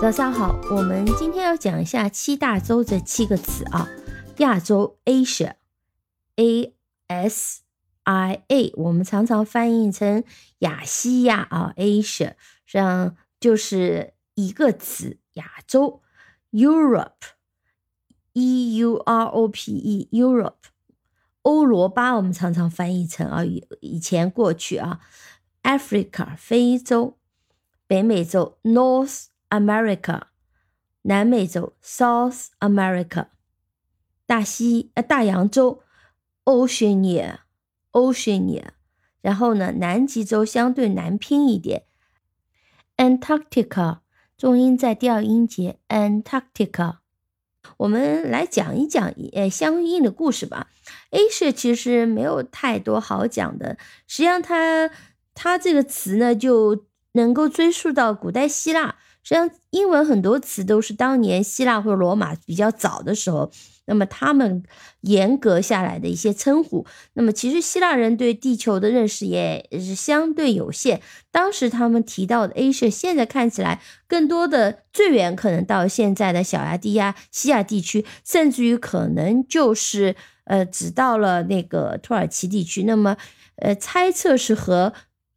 早上好，我们今天要讲一下七大洲这七个词啊。亚洲 Asia ASIA 我们常常翻译成亚西亚啊 Asia 上就是一个词亚洲。 Europe EUROPE Europe 欧罗巴我们常常翻译成啊，以前过去啊 Africa 非洲，北美洲 North America 南美洲 South America 大洋洲 Oceania 然后呢南极洲相对难拼一点 Antarctica 重音在第二音节 Antarctica。我们来讲一讲相应的故事吧。 Asia 其实没有太多好讲的，实际上它这个词呢就能够追溯到古代希腊，实际上英文很多词都是当年希腊或罗马比较早的时候，那么他们严格下来的一些称呼。那么其实希腊人对地球的认识也是相对有限，当时他们提到的 Asia 现在看起来更多的最远可能到现在的小亚细亚地区，甚至于可能就是只到了那个土耳其地区。那么猜测是和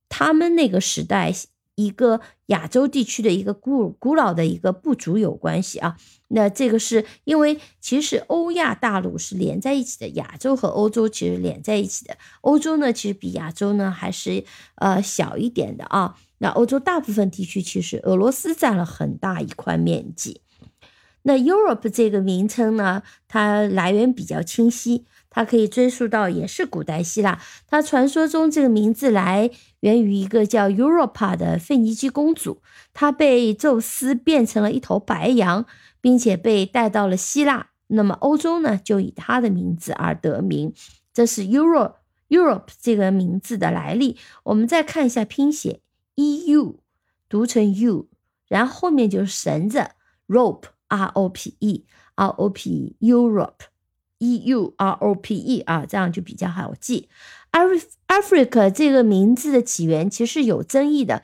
他们那个时代一个亚洲地区的一个古老的一个部族有关系啊。那这个是因为其实欧亚大陆是连在一起的，亚洲和欧洲其实连在一起的，欧洲呢其实比亚洲呢还是小一点的啊。那欧洲大部分地区其实俄罗斯占了很大一块面积。那 Europe 这个名称呢它来源比较清晰，它可以追溯到也是古代希腊，它传说中这个名字来源于一个叫 Europa 的腓尼基公主，她被宙斯变成了一头白羊，并且被带到了希腊，那么欧洲呢就以她的名字而得名，这是 Europe 这个名字的来历。我们再看一下拼写 EU 读成 U 然后后面就是绳子 Rope R-O-P-E R-O-P-E Europe E-U-R-O-P-E 啊，这样就比较好记。 Africa 这个名字的起源其实有争议的，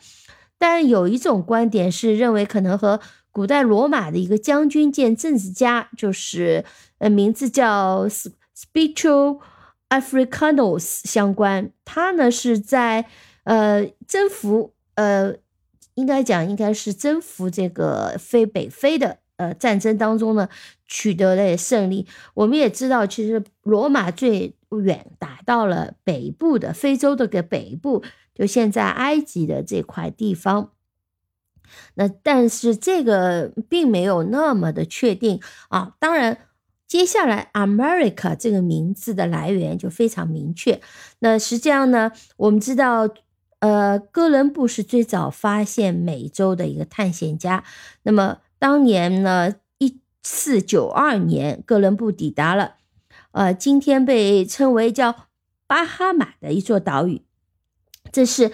但有一种观点是认为可能和古代罗马的一个将军兼政治家，就是名字叫 Spiccio Africanus 相关。他呢是在征服应该是征服这个北非的战争当中呢取得了胜利。我们也知道其实罗马最远打到了北部的非洲的北部，就现在埃及的这块地方。那但是这个并没有那么的确定啊。当然接下来 America 这个名字的来源就非常明确。那实际上呢我们知道哥伦布是最早发现美洲的一个探险家，那么当年呢1492年哥伦布抵达了今天被称为叫巴哈马的一座岛屿，这是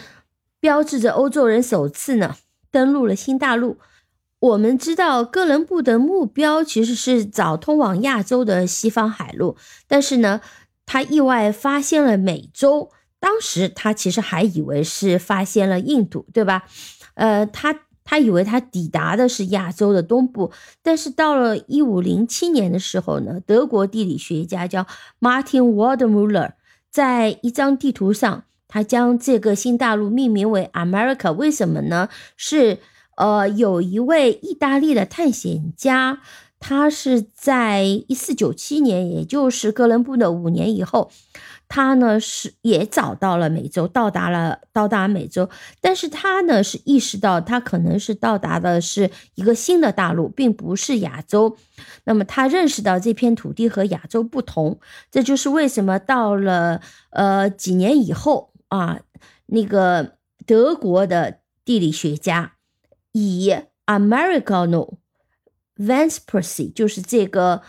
标志着欧洲人首次呢登陆了新大陆。我们知道哥伦布的目标其实是找通往亚洲的西方海路，但是呢他意外发现了美洲，当时他其实还以为是发现了印度，对吧？他以为他抵达的是亚洲的东部，但是到了1507年的时候呢，德国地理学家叫 Martin Waldmüller 在一张地图上他将这个新大陆命名为 America。 为什么呢？是有一位意大利的探险家，他是在1497年也就是哥伦布的5年以后，他呢是也找到了美洲，到达美洲，但是他呢是意识到他可能是到达的是一个新的大陆，并不是亚洲。那么他认识到这片土地和亚洲不同，这就是为什么到了几年以后啊，那个德国的地理学家以 Amerigo Vespucci 就是这个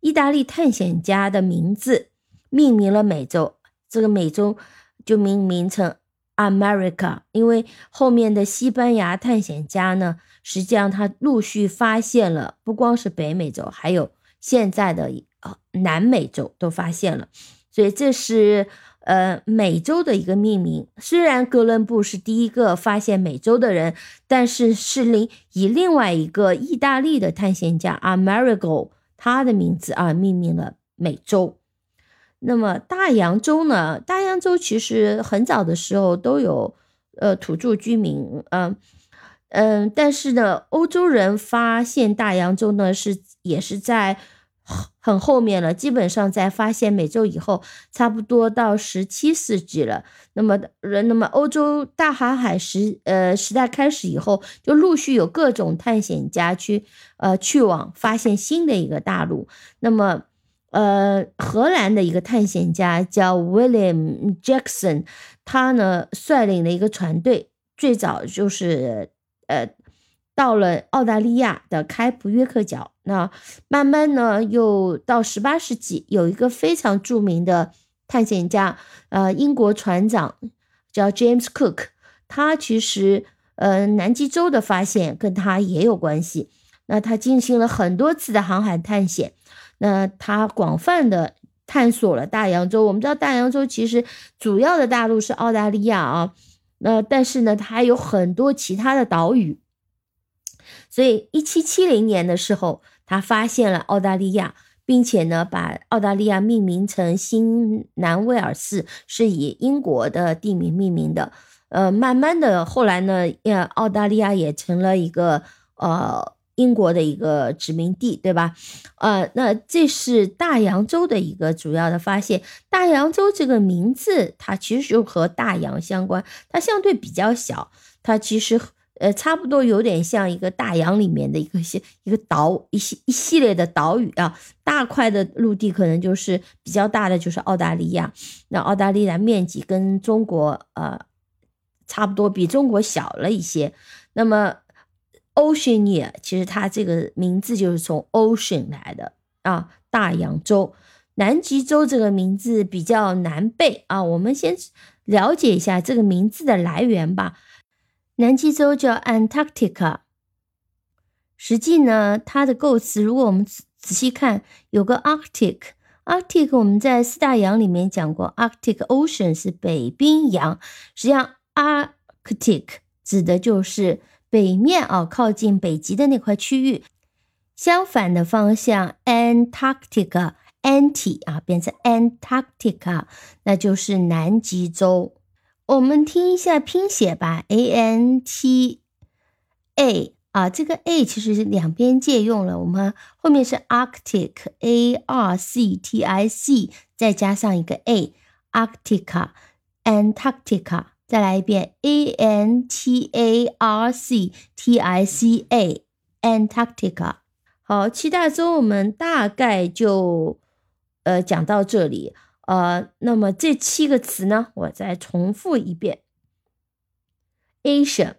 意大利探险家的名字命名了美洲，这个美洲就命名成 America。 因为后面的西班牙探险家呢实际上他陆续发现了不光是北美洲，还有现在的南美洲都发现了，所以这是美洲的一个命名。虽然哥伦布是第一个发现美洲的人，但是是以另外一个意大利的探险家 Amerigo 他的名字而命名了美洲。那么大洋洲呢？大洋洲其实很早的时候都有土著居民，但是呢，欧洲人发现大洋洲呢也是在很后面了，基本上在发现美洲以后，差不多到17世纪了。那么欧洲大航海时代开始以后，就陆续有各种探险家去往发现新的一个大陆。那么荷兰的一个探险家叫 William Jackson， 他呢率领了一个船队，最早就是到了澳大利亚的开普约克角。那慢慢呢又到18世纪，有一个非常著名的探险家，英国船长叫 James Cook， 他其实南极洲的发现跟他也有关系。那他进行了很多次的航海探险，那他广泛的探索了大洋洲。我们知道大洋洲其实主要的大陆是澳大利亚啊，那但是呢它有很多其他的岛屿，所以1770年的时候他发现了澳大利亚，并且呢把澳大利亚命名成新南威尔士，是以英国的地名命名的。慢慢的后来呢澳大利亚也成了一个英国的一个殖民地，对吧？那这是大洋洲的一个主要的发现。大洋洲这个名字它其实就和大洋相关，它相对比较小，它其实差不多有点像一个大洋里面的一个岛，一系列的岛屿啊。大块的陆地可能就是比较大的就是澳大利亚，那澳大利亚面积跟中国差不多，比中国小了一些。那么 Oceania 其实它这个名字就是从 Ocean 来的啊，大洋洲。南极洲这个名字比较难背啊，我们先了解一下这个名字的来源吧。南极洲叫 Antarctica， 实际呢它的构词如果我们仔细看有个 Arctic， 我们在四大洋里面讲过 Arctic Ocean 是北冰洋，实际上 Arctic 指的就是北面啊，靠近北极的那块区域。相反的方向 Antarctica anti 啊变成 Antarctica， 那就是南极洲。我们听一下拼写吧 ANTA 啊，这个 A 其实是两边借用了，我们后面是 Arctic ARCTIC 再加上一个 A Arctica Antarctica， 再来一遍 ANTARCTICA Antarctica。 好，七大洲我们大概就讲到这里。那么这七个词呢我再重复一遍。Asia,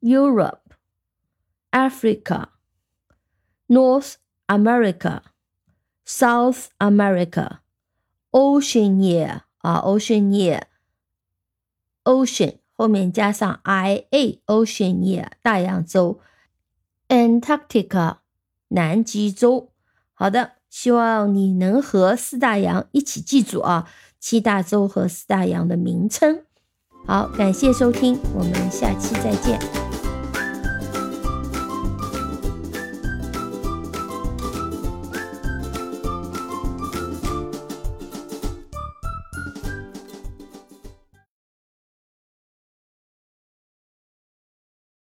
Europe, Africa, North America, South America, Oceania, Ocean, 后面加上 IA, Oceania, 大洋洲 ,Antarctica, 南极洲。好的。希望你能和四大洋一起记住啊，七大洲和四大洋的名称。好，感谢收听，我们下期再见。